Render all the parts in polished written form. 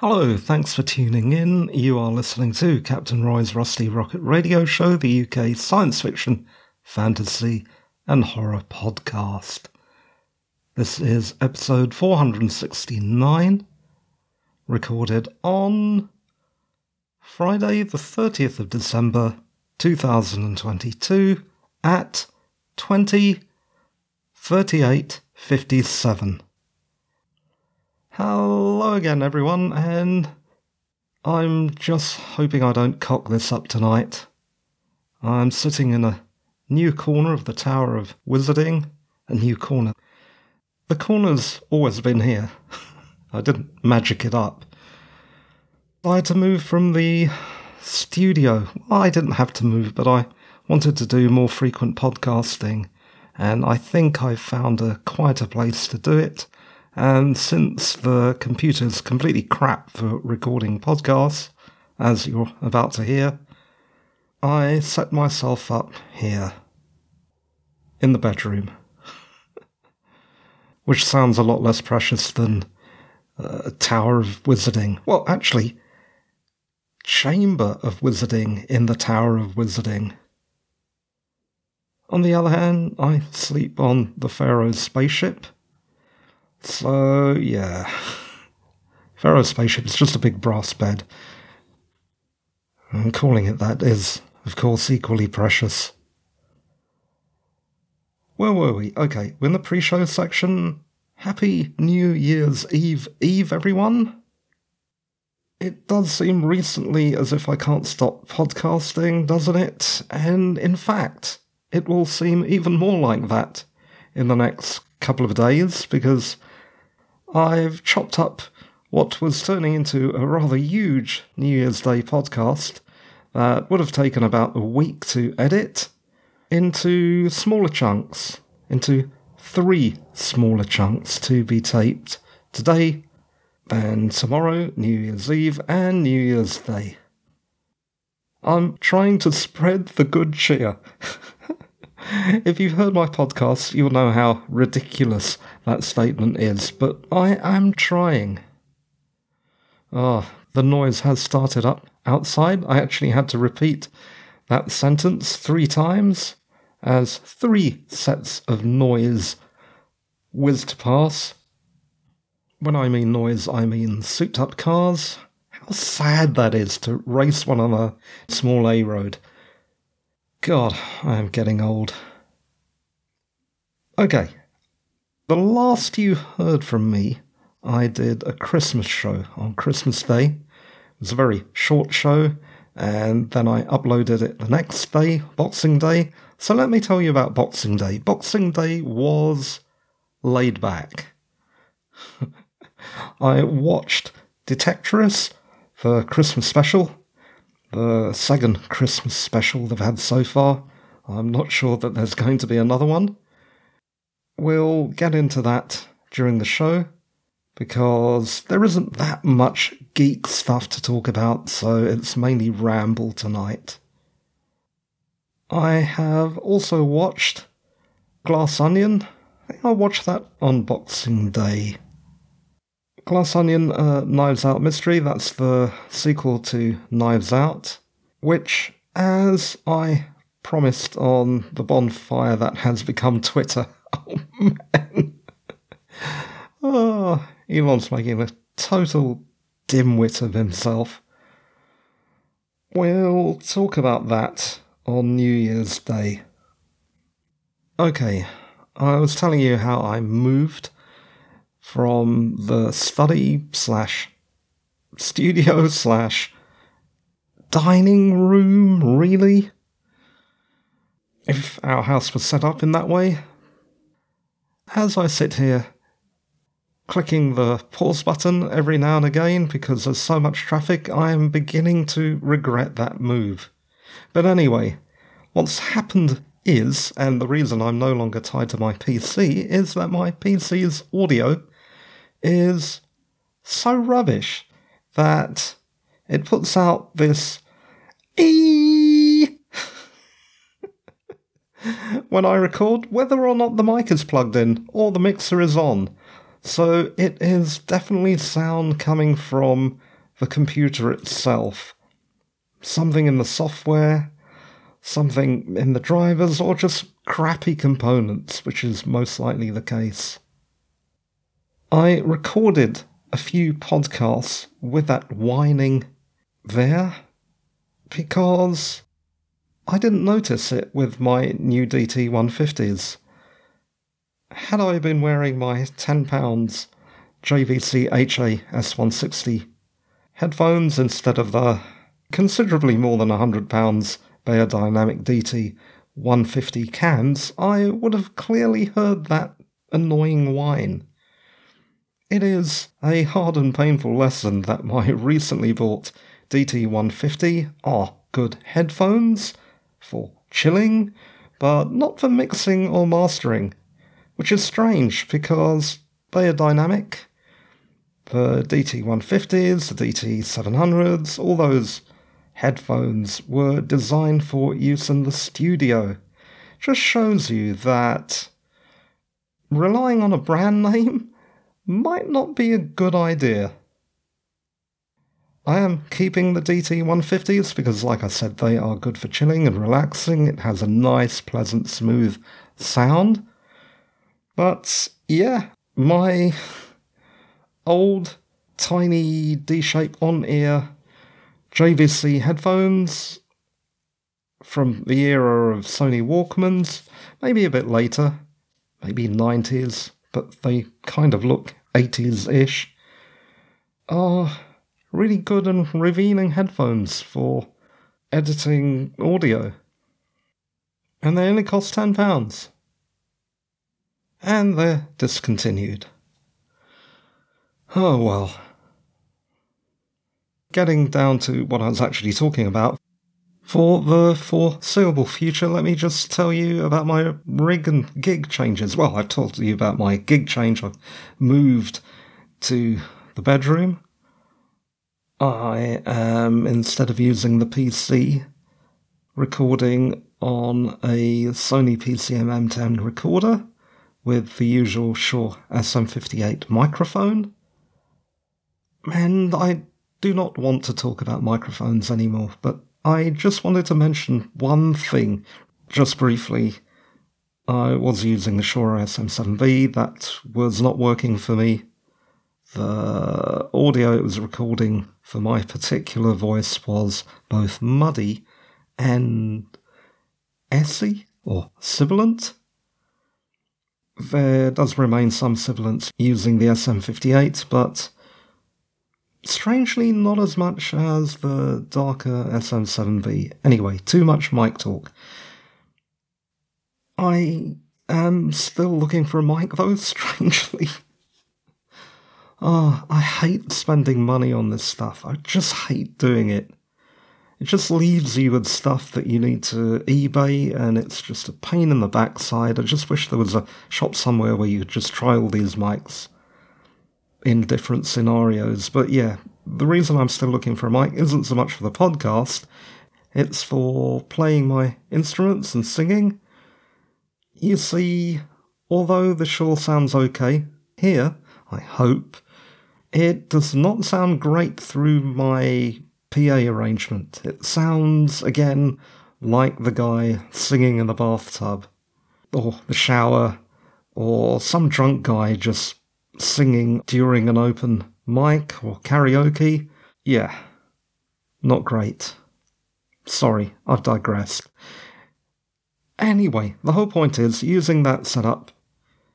Hello, thanks for tuning in. You are listening to Captain Roy's Rusty Rocket Radio Show, the UK science fiction, fantasy and horror podcast. This is episode 469, recorded on Friday the 30th of December 2022 at 20:38:57. Hello again, everyone, and I'm just hoping I don't cock this up tonight. I'm sitting in a new corner of the Tower of Wizarding, a new corner. The corner's always been here. I didn't magic it up. I had to move from the studio. Well, I didn't have to move, but I wanted to do more frequent podcasting, and I think I found a quieter place to do it. And since the computer's completely crap for recording podcasts, as you're about to hear, I set myself up here, in the bedroom, which sounds a lot less precious than Tower of Wizarding. Well, actually, Chamber of Wizarding in the Tower of Wizarding. On the other hand, I sleep on the Pharaoh Spaceship. So, yeah. Pharaoh Spaceship is just a big brass bed. And calling it that is, of course, equally precious. Where were we? Okay, we're in the pre-show section. Happy New Year's Eve, everyone. It does seem recently as if I can't stop podcasting, doesn't it? And in fact, it will seem even more like that in the next couple of days, because I've chopped up what was turning into a rather huge New Year's Day podcast that would have taken about a week to edit into smaller chunks, into three smaller chunks to be taped today and tomorrow, New Year's Eve and New Year's Day. I'm trying to spread the good cheer. If you've heard my podcast, you'll know how ridiculous that statement is, but I am trying. The noise has started up outside. I actually had to repeat that sentence three times as three sets of noise whizzed past. When I mean noise, I mean souped-up cars. How sad that is to race one on a small A road. God, I am getting old. Okay, the last you heard from me, I did a Christmas show on Christmas Day. It was a very short show, and then I uploaded it the next day, Boxing Day. So let me tell you about Boxing Day. Boxing Day was laid back. I watched Detectorists, the Christmas special. The second Christmas special they've had so far. I'm not sure that there's going to be another one. We'll get into that during the show, because there isn't that much geek stuff to talk about, so it's mainly ramble tonight. I have also watched Glass Onion. I think I watched that on Boxing Day. Glass Onion, Knives Out Mystery, that's the sequel to Knives Out, which, as I promised on the bonfire that has become Twitter, oh man, Elon's making a total dimwit of himself. We'll talk about that on New Year's Day. Okay, I was telling you how I moved from the study slash studio slash dining room, really, if our house was set up in that way. As I sit here, clicking the pause button every now and again, because there's so much traffic, I am beginning to regret that move. But anyway, what's happened is, and the reason I'm no longer tied to my PC, is that my PC's audio is so rubbish that it puts out this eeeeee when I record, whether or not the mic is plugged in or the mixer is on. So it is definitely sound coming from the computer itself. Something in the software, something in the drivers, or just crappy components, which is most likely the case. I recorded a few podcasts with that whining there because I didn't notice it with my new DT-150s. Had I been wearing my £10 JVC HA-S160 headphones instead of the considerably more than £100 Beyerdynamic DT-150 cans, I would have clearly heard that annoying whine. It is a hard and painful lesson that my recently bought DT-150 are good headphones for chilling, but not for mixing or mastering, which is strange because they are dynamic. The DT-150s, the DT-700s, all those headphones were designed for use in the studio. Just shows you that relying on a brand name might not be a good idea. I am keeping the DT-150s because, like I said, they are good for chilling and relaxing. It has a nice, pleasant, smooth sound. But, yeah, my old, tiny, D-shaped on-ear JVC headphones from the era of Sony Walkmans, maybe a bit later, maybe 90s, but they kind of look 80s-ish, are really good and revealing headphones for editing audio. And they only cost £10. And they're discontinued. Oh well. Getting down to what I was actually talking about, for the foreseeable future, let me just tell you about my rig and gig changes. Well, I've told you about my gig change. I've moved to the bedroom. I am, instead of using the PC, recording on a Sony PCM-M10 recorder with the usual Shure SM58 microphone. And I do not want to talk about microphones anymore, but I just wanted to mention one thing, just briefly. I was using the Shure SM7V. That was not working for me. The audio it was recording for my particular voice was both muddy and essy, or sibilant. There does remain some sibilance using the SM58, but strangely not as much as the darker SM7B. Anyway, too much mic talk. I am still looking for a mic, though, strangely. Oh, I hate spending money on this stuff. I just hate doing it. It just leaves you with stuff that you need to eBay, and it's just a pain in the backside. I just wish there was a shop somewhere where you could just try all these mics in different scenarios. But yeah, the reason I'm still looking for a mic isn't so much for the podcast. It's for playing my instruments and singing. You see, although the Shure sounds okay here, I hope, it does not sound great through my PA arrangement. It sounds, again, like the guy singing in the bathtub, or the shower, or some drunk guy just singing during an open mic or karaoke. Yeah, not great. Sorry, I've digressed. Anyway, the whole point is, using that setup,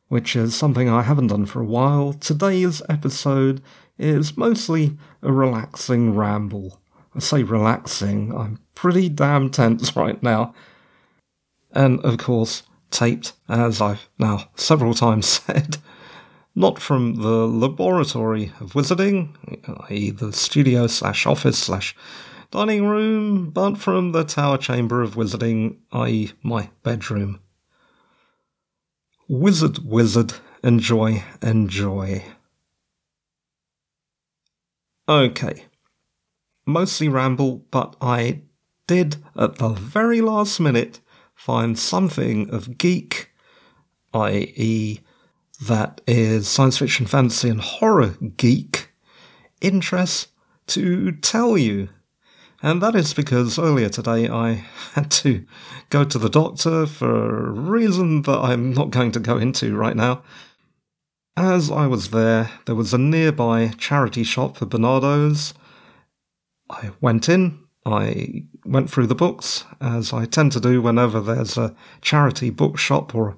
which is something I haven't done for a while, today's episode is mostly a relaxing ramble. I say relaxing, I'm pretty damn tense right now. And of course, taped, as I've now several times said, not from the laboratory of wizarding, i.e. the studio/office/dining room, but from the tower chamber of wizarding, i.e. my bedroom. Wizard, enjoy. Okay. Mostly ramble, but I did, at the very last minute, find something of geek, i.e. that is science fiction, fantasy and horror geek, interest to tell you. And that is because earlier today I had to go to the doctor for a reason that I'm not going to go into right now. As I was there, there was a nearby charity shop for Bernardo's. I went in, I went through the books, as I tend to do whenever there's a charity bookshop or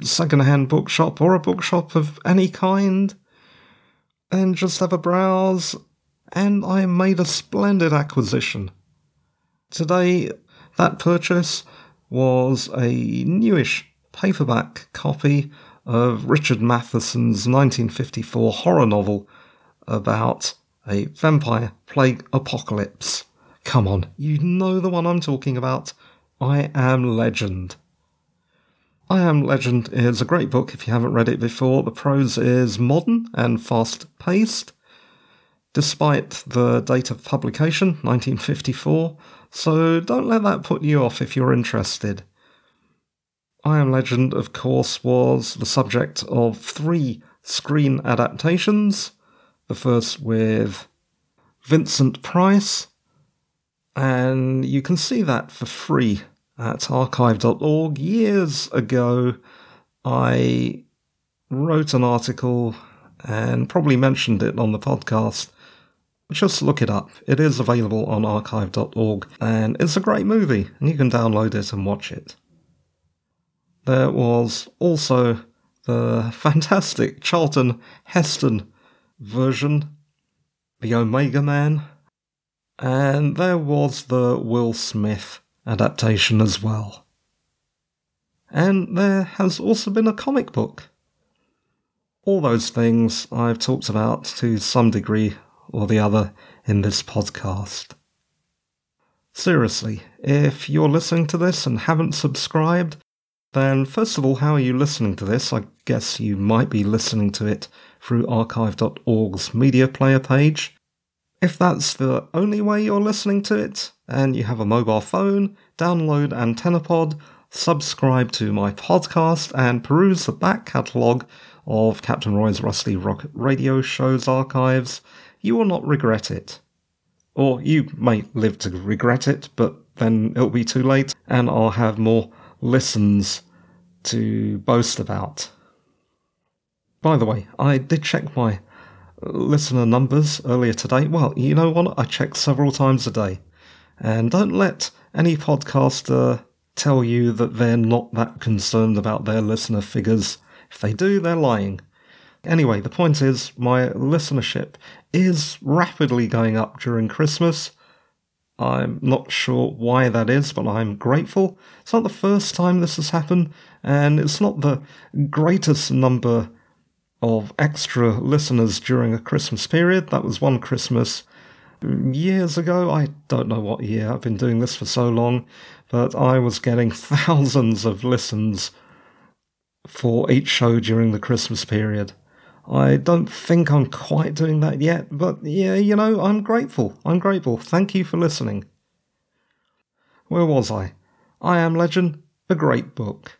a second-hand bookshop or a bookshop of any kind, and just have a browse, and I made a splendid acquisition. Today, that purchase was a newish paperback copy of Richard Matheson's 1954 horror novel about a vampire plague apocalypse. Come on, you know the one I'm talking about. I Am Legend. I Am Legend is a great book if you haven't read it before. The prose is modern and fast-paced, despite the date of publication, 1954, so don't let that put you off if you're interested. I Am Legend, of course, was the subject of 3 screen adaptations, the first with Vincent Price, and you can see that for free at archive.org. Years ago, I wrote an article and probably mentioned it on the podcast. Just look it up. It is available on archive.org, and it's a great movie, and you can download it and watch it. There was also the fantastic Charlton Heston version, The Omega Man, and there was the Will Smith adaptation as well. And there has also been a comic book. All those things I've talked about to some degree or the other in this podcast. Seriously, if you're listening to this and haven't subscribed, then first of all, how are you listening to this? I guess you might be listening to it through archive.org's media player page. If that's the only way you're listening to it, and you have a mobile phone, download AntennaPod, subscribe to my podcast, and peruse the back catalogue of Captain Roy's Rusty Rocket Radio Show's archives. You will not regret it. Or you may live to regret it, but then it'll be too late, and I'll have more listens to boast about. By the way, I did check my listener numbers earlier today. Well, you know what? I check several times a day. And don't let any podcaster tell you that they're not that concerned about their listener figures. If they do, they're lying. Anyway, the point is, my listenership is rapidly going up during Christmas. I'm not sure why that is, but I'm grateful. It's not the first time this has happened, and it's not the greatest number of extra listeners during a Christmas period. That was one Christmas years ago. I don't know what year. I've been doing this for so long, but I was getting thousands of listens for each show during the Christmas period. I don't think I'm quite doing that yet, but yeah, you know, I'm grateful. I'm grateful. Thank you for listening. Where was I? I Am Legend, a great book.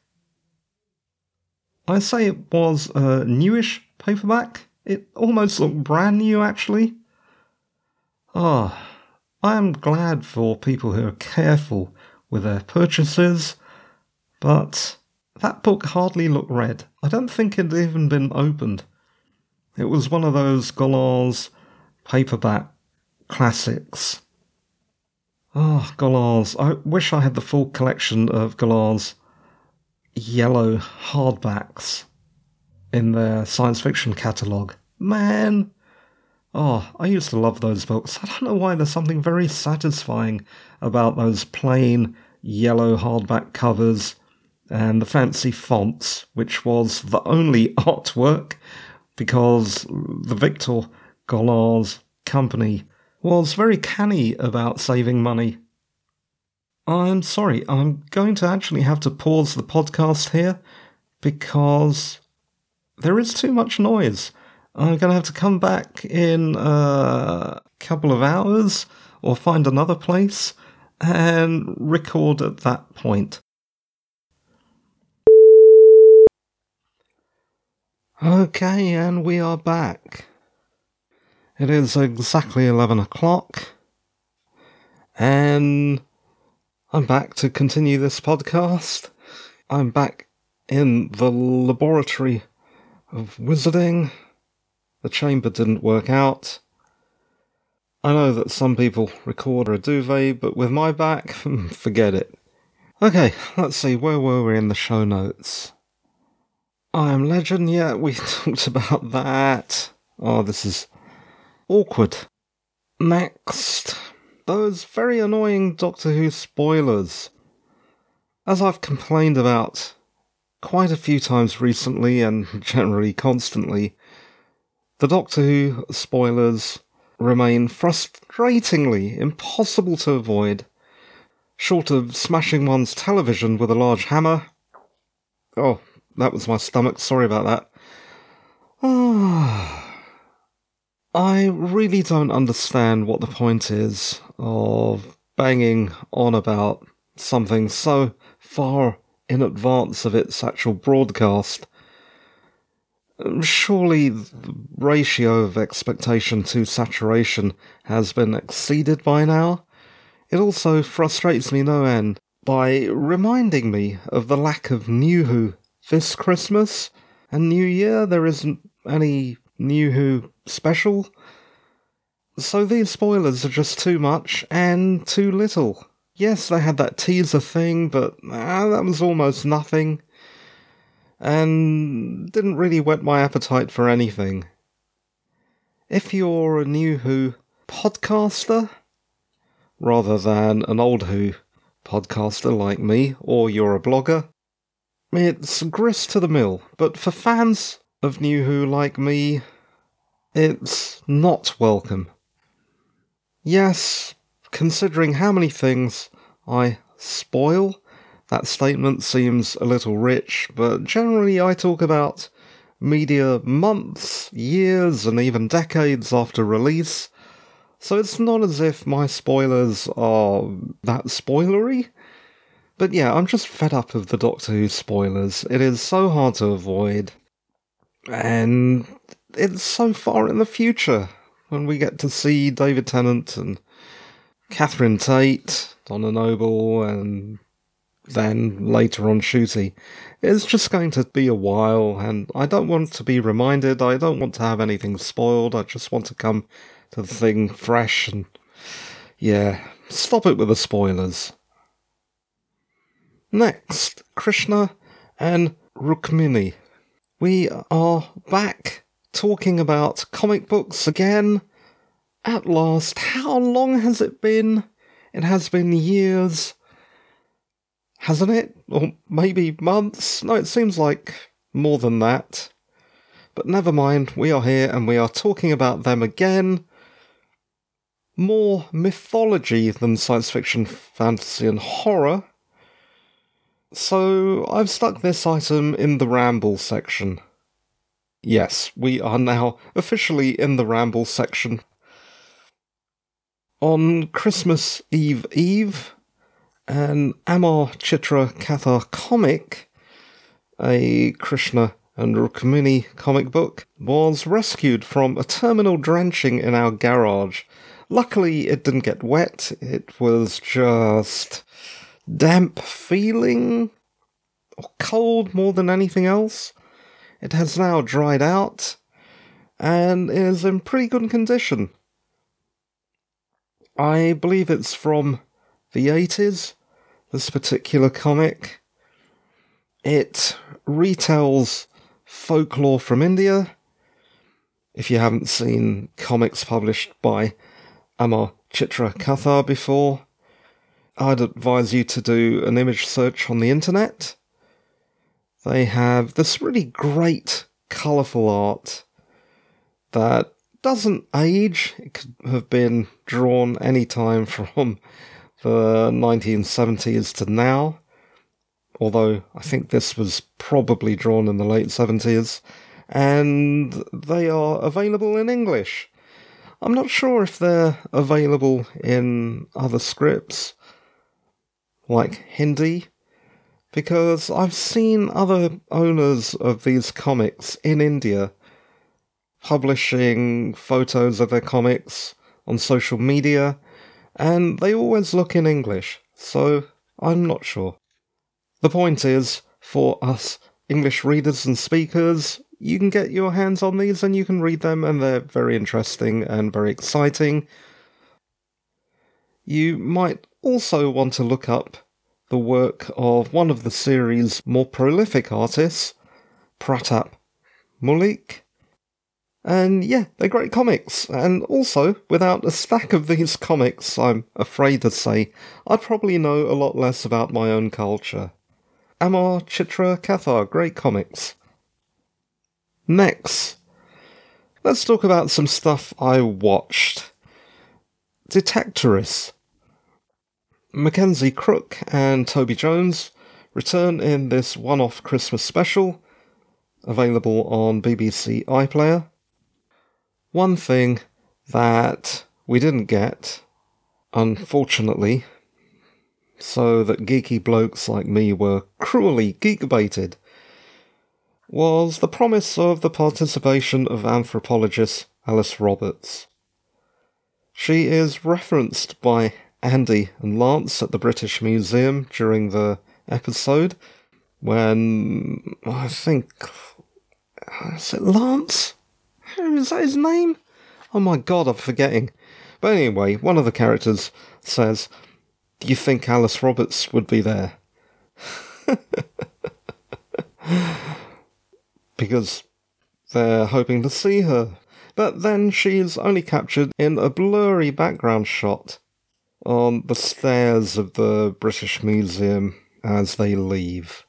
I say it was a newish paperback. It almost looked brand new, actually. Ah, I am glad for people who are careful with their purchases, but that book hardly looked read. I don't think it had even been opened. It was one of those Gollancz paperback classics. Ah, Gollancz. I wish I had the full collection of Gollancz yellow hardbacks in their science fiction catalogue. Man! Oh, I used to love those books. I don't know why, there's something very satisfying about those plain yellow hardback covers and the fancy fonts, which was the only artwork, because the Victor Gollancz company was very canny about saving money. I'm sorry, I'm going to actually have to pause the podcast here because there is too much noise. I'm going to have to come back in a couple of hours or find another place and record at that point. Okay, and we are back. It is exactly 11 o'clock, and I'm back to continue this podcast. I'm back in the laboratory of wizarding. The chamber didn't work out. I know that some people record a duvet, but with my back, forget it. Okay, let's see, where were we in the show notes? I Am Legend, yeah, we talked about that. Oh, this is awkward. Next, those very annoying Doctor Who spoilers. As I've complained about quite a few times recently, and generally constantly, the Doctor Who spoilers remain frustratingly impossible to avoid, short of smashing one's television with a large hammer. Oh, that was my stomach, sorry about that. I really don't understand what the point is of banging on about something so far in advance of its actual broadcast. Surely the ratio of expectation to saturation has been exceeded by now. It also frustrates me no end by reminding me of the lack of New Who this Christmas and New Year. There isn't any New Who special. So these spoilers are just too much and too little. Yes, they had that teaser thing, but that was almost nothing, and didn't really whet my appetite for anything. If you're a New Who podcaster, rather than an Old Who podcaster like me, or you're a blogger, it's grist to the mill, but for fans of New Who like me, it's not welcome. Yes, considering how many things I spoil, that statement seems a little rich, but generally I talk about media months, years, and even decades after release, so it's not as if my spoilers are that spoilery. But yeah, I'm just fed up of the Doctor Who spoilers. It is so hard to avoid, and it's so far in the future when we get to see David Tennant and Catherine Tate, Donna Noble, and then later on Shooty. It's just going to be a while, and I don't want to be reminded, I don't want to have anything spoiled, I just want to come to the thing fresh, and yeah, stop it with the spoilers. Next, Krishna and Rukmini. We are back talking about comic books again. At last, how long has it been? It has been years, hasn't it? Or maybe months? No, it seems like more than that. But never mind, we are here and we are talking about them again. More mythology than science fiction, fantasy and horror. So I've stuck this item in the ramble section. Yes, we are now officially in the ramble section. On Christmas Eve, an Amar Chitra Katha comic, a Krishna and Rukmini comic book, was rescued from a terminal drenching in our garage. Luckily, it didn't get wet. It was just damp feeling, or cold more than anything else. It has now dried out, and is in pretty good condition. I believe it's from the 80s. This particular comic, it retells folklore from India. If you haven't seen comics published by Amar Chitra Katha before, I'd advise you to do an image search on the internet. They have this really great, colourful art that doesn't age. It could have been drawn any time from the 1970s to now, although I think this was probably drawn in the late 70s, and they are available in English. I'm not sure if they're available in other scripts, like Hindi, because I've seen other owners of these comics in India publishing photos of their comics on social media, and they always look in English, so I'm not sure. The point is, for us English readers and speakers, you can get your hands on these and you can read them, and they're very interesting and very exciting. You might also want to look up the work of one of the series' more prolific artists, Pratap Malik. And yeah, they're great comics, and also, without a stack of these comics, I'm afraid to say, I'd probably know a lot less about my own culture. Amar Chitra Katha, great comics. Next, let's talk about some stuff I watched. Detectorists. Mackenzie Crook and Toby Jones return in this one-off Christmas special, available on BBC iPlayer. One thing that we didn't get, unfortunately, so that geeky blokes like me were cruelly geek-baited, was the promise of the participation of anthropologist Alice Roberts. She is referenced by Andy and Lance at the British Museum during the episode when, I think, is it Lance? Is that his name? Oh my god, I'm forgetting. But anyway, one of the characters says, "Do you think Alice Roberts would be there?" Because they're hoping to see her. But then she's only captured in a blurry background shot on the stairs of the British Museum as they leave.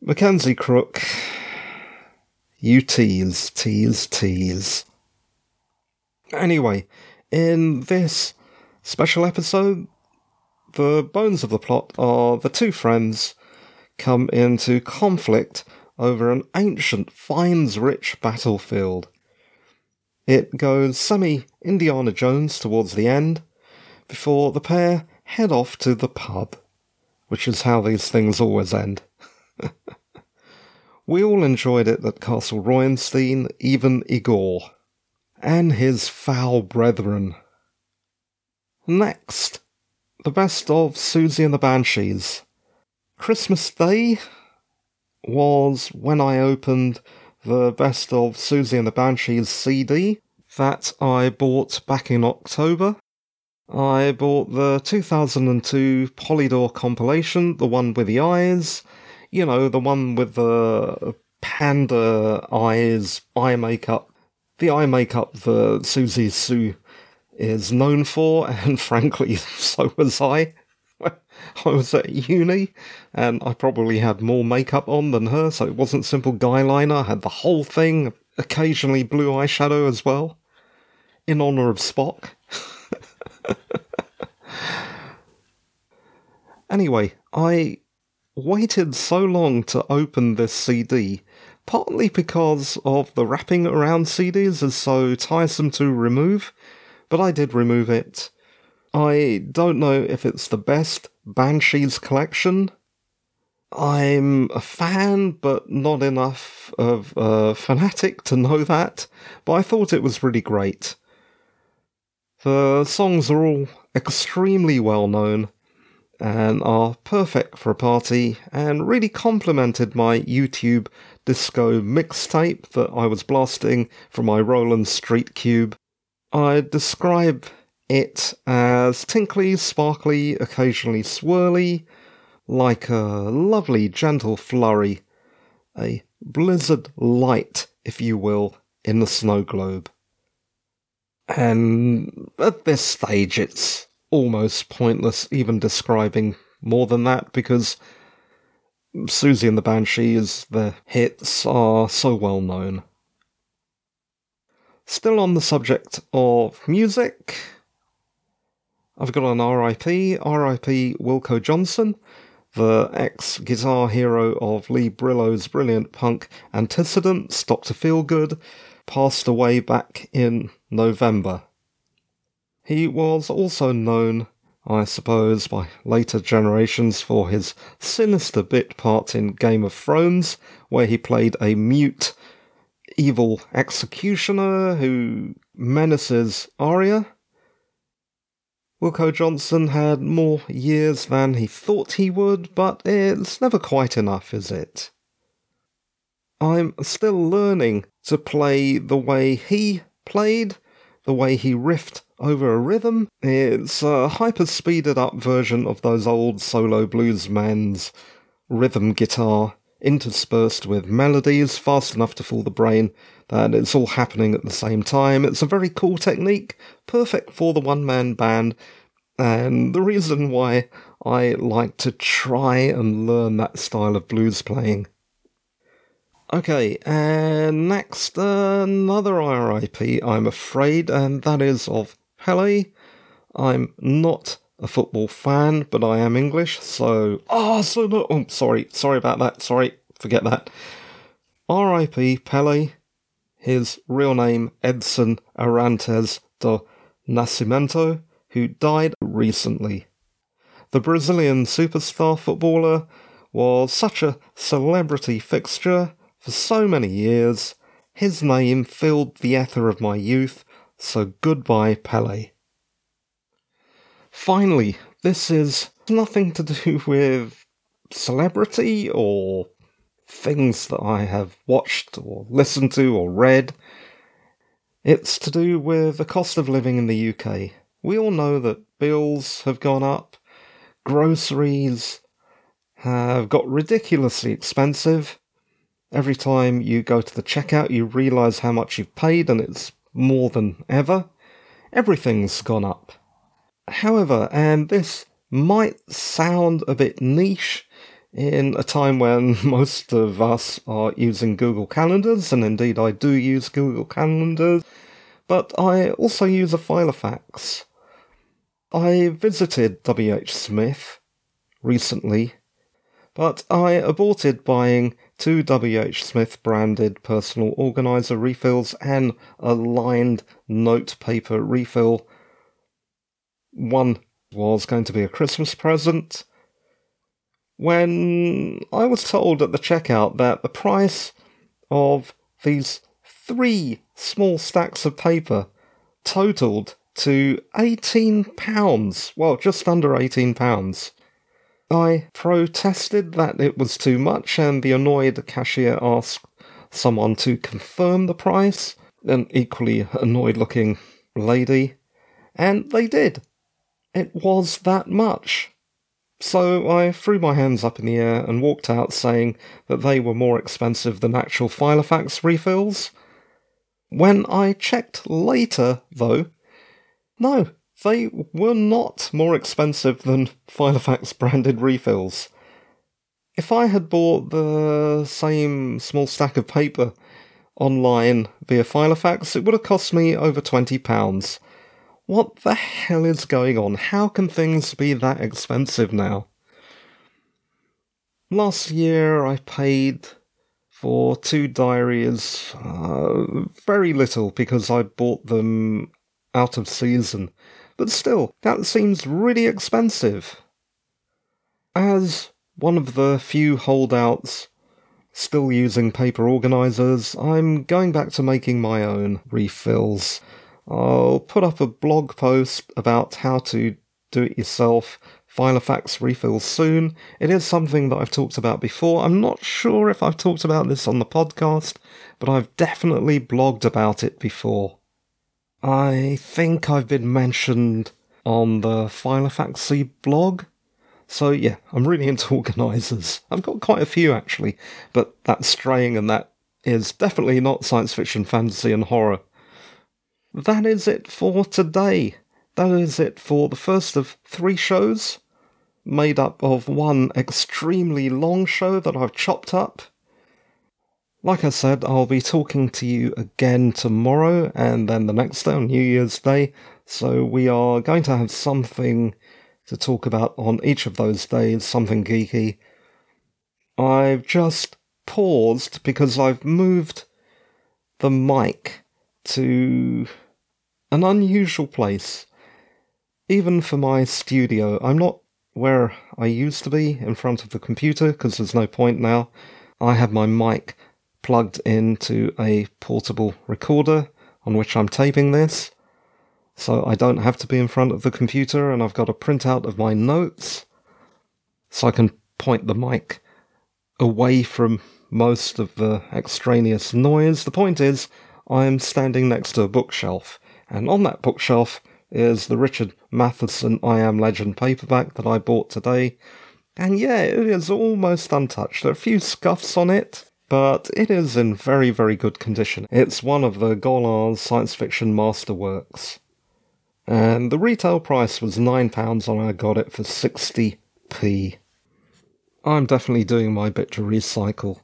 Mackenzie Crook, you tease. Anyway, in this special episode, the bones of the plot are the two friends come into conflict over an ancient, finds-rich battlefield. It goes semi-Indiana Jones towards the end, before the pair head off to the pub, which is how these things always end. We all enjoyed it at Castle Royenstein, even Igor and his foul brethren. Next, the best of Siouxsie and the Banshees. Christmas Day was when I opened the best of Siouxsie and the Banshees CD that I bought back in October. I bought the 2002 Polydor compilation, the one with the eyes, you know, the one with the panda eyes, eye makeup, the eye makeup that Siouxsie Sue is known for, and frankly, so was I. I was at uni, and I probably had more makeup on than her, so it wasn't simple guy liner, I had the whole thing, occasionally blue eyeshadow as well, in honour of Spock. Anyway, I waited so long to open this CD, partly because of the wrapping around CDs is so tiresome to remove, but I did remove it. I don't know if it's the best Banshees collection. I'm a fan, but not enough of a fanatic to know that, but I thought it was really great. The songs are all extremely well known and are perfect for a party and really complemented my YouTube disco mixtape that I was blasting from my Roland Street Cube. I describe it as tinkly, sparkly, occasionally swirly, like a lovely gentle flurry, a blizzard light, if you will, in the snow globe. And at this stage, it's almost pointless even describing more than that, because Siouxsie and the Banshees, the hits are so well known. Still on the subject of music, I've got an R.I.P. Wilko Johnson, the ex-guitar hero of Lee Brillou's brilliant punk Antecedents, Dr. Feelgood, passed away back in November. He was also known, I suppose, by later generations for his sinister bit part in Game of Thrones, where he played a mute evil executioner who menaces Arya. Wilko Johnson had more years than he thought he would, but it's never quite enough, is it? I'm still learning to play the way he played, the way he riffed over a rhythm. It's a hyper-speeded-up version of those old solo bluesmen's rhythm guitar, interspersed with melodies fast enough to fool the brain that it's all happening at the same time. It's a very cool technique, perfect for the one-man band, and the reason why I like to try and learn that style of blues playing. Okay, and next, another RIP, I'm afraid, and that is of Pelé. I'm not a football fan, but I am English, so forget that. R.I.P. Pelé, his real name Edson Arantes do Nascimento, who died recently. The Brazilian superstar footballer was such a celebrity fixture for so many years, his name filled the ether of my youth, so goodbye Pelé. Finally, this is nothing to do with celebrity or things that I have watched or listened to or read. It's to do with the cost of living in the UK. We all know that bills have gone up, groceries have got ridiculously expensive. Every time you go to the checkout, you realise how much you've paid, and it's more than ever. Everything's gone up. However, and this might sound a bit niche in a time when most of us are using Google Calendars, and indeed I do use Google Calendars, but I also use a Filofax. I visited W. H. Smith recently, but I aborted buying 2 W. H. Smith branded personal organiser refills and a lined notepaper refill. One was going to be a Christmas present. When I was told at the checkout that the price of these 3 small stacks of paper totaled to £18, well, just under £18, I protested that it was too much, and the annoyed cashier asked someone to confirm the price, an equally annoyed-looking lady, and they did. It was that much. So I threw my hands up in the air and walked out saying that they were more expensive than actual Filofax refills. When I checked later, though, no, they were not more expensive than Filofax branded refills. If I had bought the same small stack of paper online via Filofax, it would have cost me over £20. What the hell is going on? How can things be that expensive now? Last year I paid for 2 diaries, very little because I bought them out of season, but still, that seems really expensive. As one of the few holdouts still using paper organisers, I'm going back to making my own refills. I'll put up a blog post about how to do it yourself Filofax refills soon. It is something that I've talked about before. I'm not sure if I've talked about this on the podcast, but I've definitely blogged about it before. I think I've been mentioned on the Filofaxy blog. So yeah, I'm really into organisers. I've got quite a few actually, but that's straying, and that is definitely not science fiction, fantasy and horror. That is it for today. That is it for the first of 3 shows, made up of one extremely long show that I've chopped up. Like I said, I'll be talking to you again tomorrow, and then the next day on New Year's Day, so we are going to have something to talk about on each of those days, something geeky. I've just paused because I've moved the mic to an unusual place. Even for my studio, I'm not where I used to be, in front of the computer, because there's no point now. I have my mic plugged into a portable recorder on which I'm taping this, so I don't have to be in front of the computer, and I've got a printout of my notes, so I can point the mic away from most of the extraneous noise. The point is, I'm standing next to a bookshelf, and on that bookshelf is the Richard Matheson I Am Legend paperback that I bought today. And yeah, it is almost untouched. There are a few scuffs on it, but it is in very, very good condition. It's one of the Gollancz science fiction masterworks. And the retail price was £9 and I got it for 60p. I'm definitely doing my bit to recycle.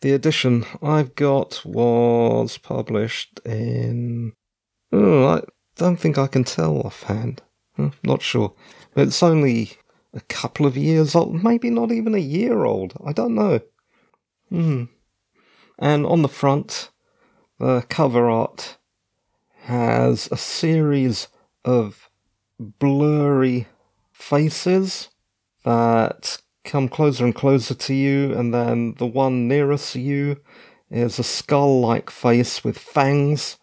The edition I've got was published in... I don't think I can tell offhand. Not sure. But it's only a couple of years old, maybe not even a year old. I don't know. And on the front, the cover art has a series of blurry faces that come closer and closer to you, and then the one nearest to you is a skull-like face with fangs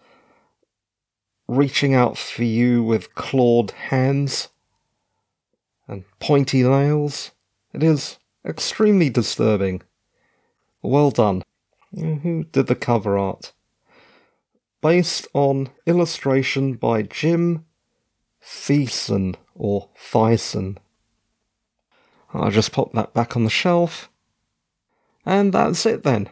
reaching out for you with clawed hands and pointy nails. It is extremely disturbing. Well done. Who did the cover art? Based on illustration by Jim Thiessen, or Thiessen. I'll just pop that back on the shelf. And that's it then.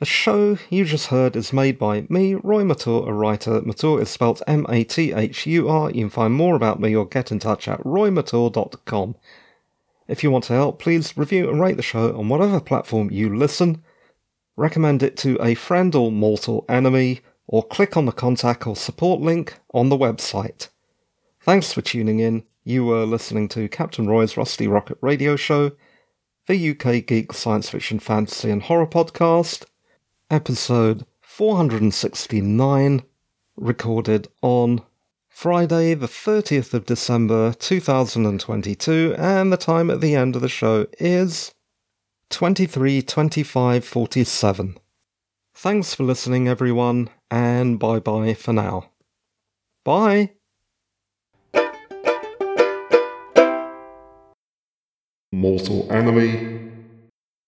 The show you just heard is made by me, Roy Matur, a writer. Matur is spelt M-A-T-H-U-R. You can find more about me or get in touch at roymatur.com. If you want to help, please review and rate the show on whatever platform you listen. Recommend it to a friend or mortal enemy, or click on the contact or support link on the website. Thanks for tuning in. You were listening to Captain Roy's Rusty Rocket Radio Show, the UK Geek Science Fiction, Fantasy and Horror Podcast, episode 469, recorded on Friday the 30th of December 2022, and the time at the end of the show is 23:25:47. Thanks for listening, everyone, and bye-bye for now. Bye! Mortal enemy.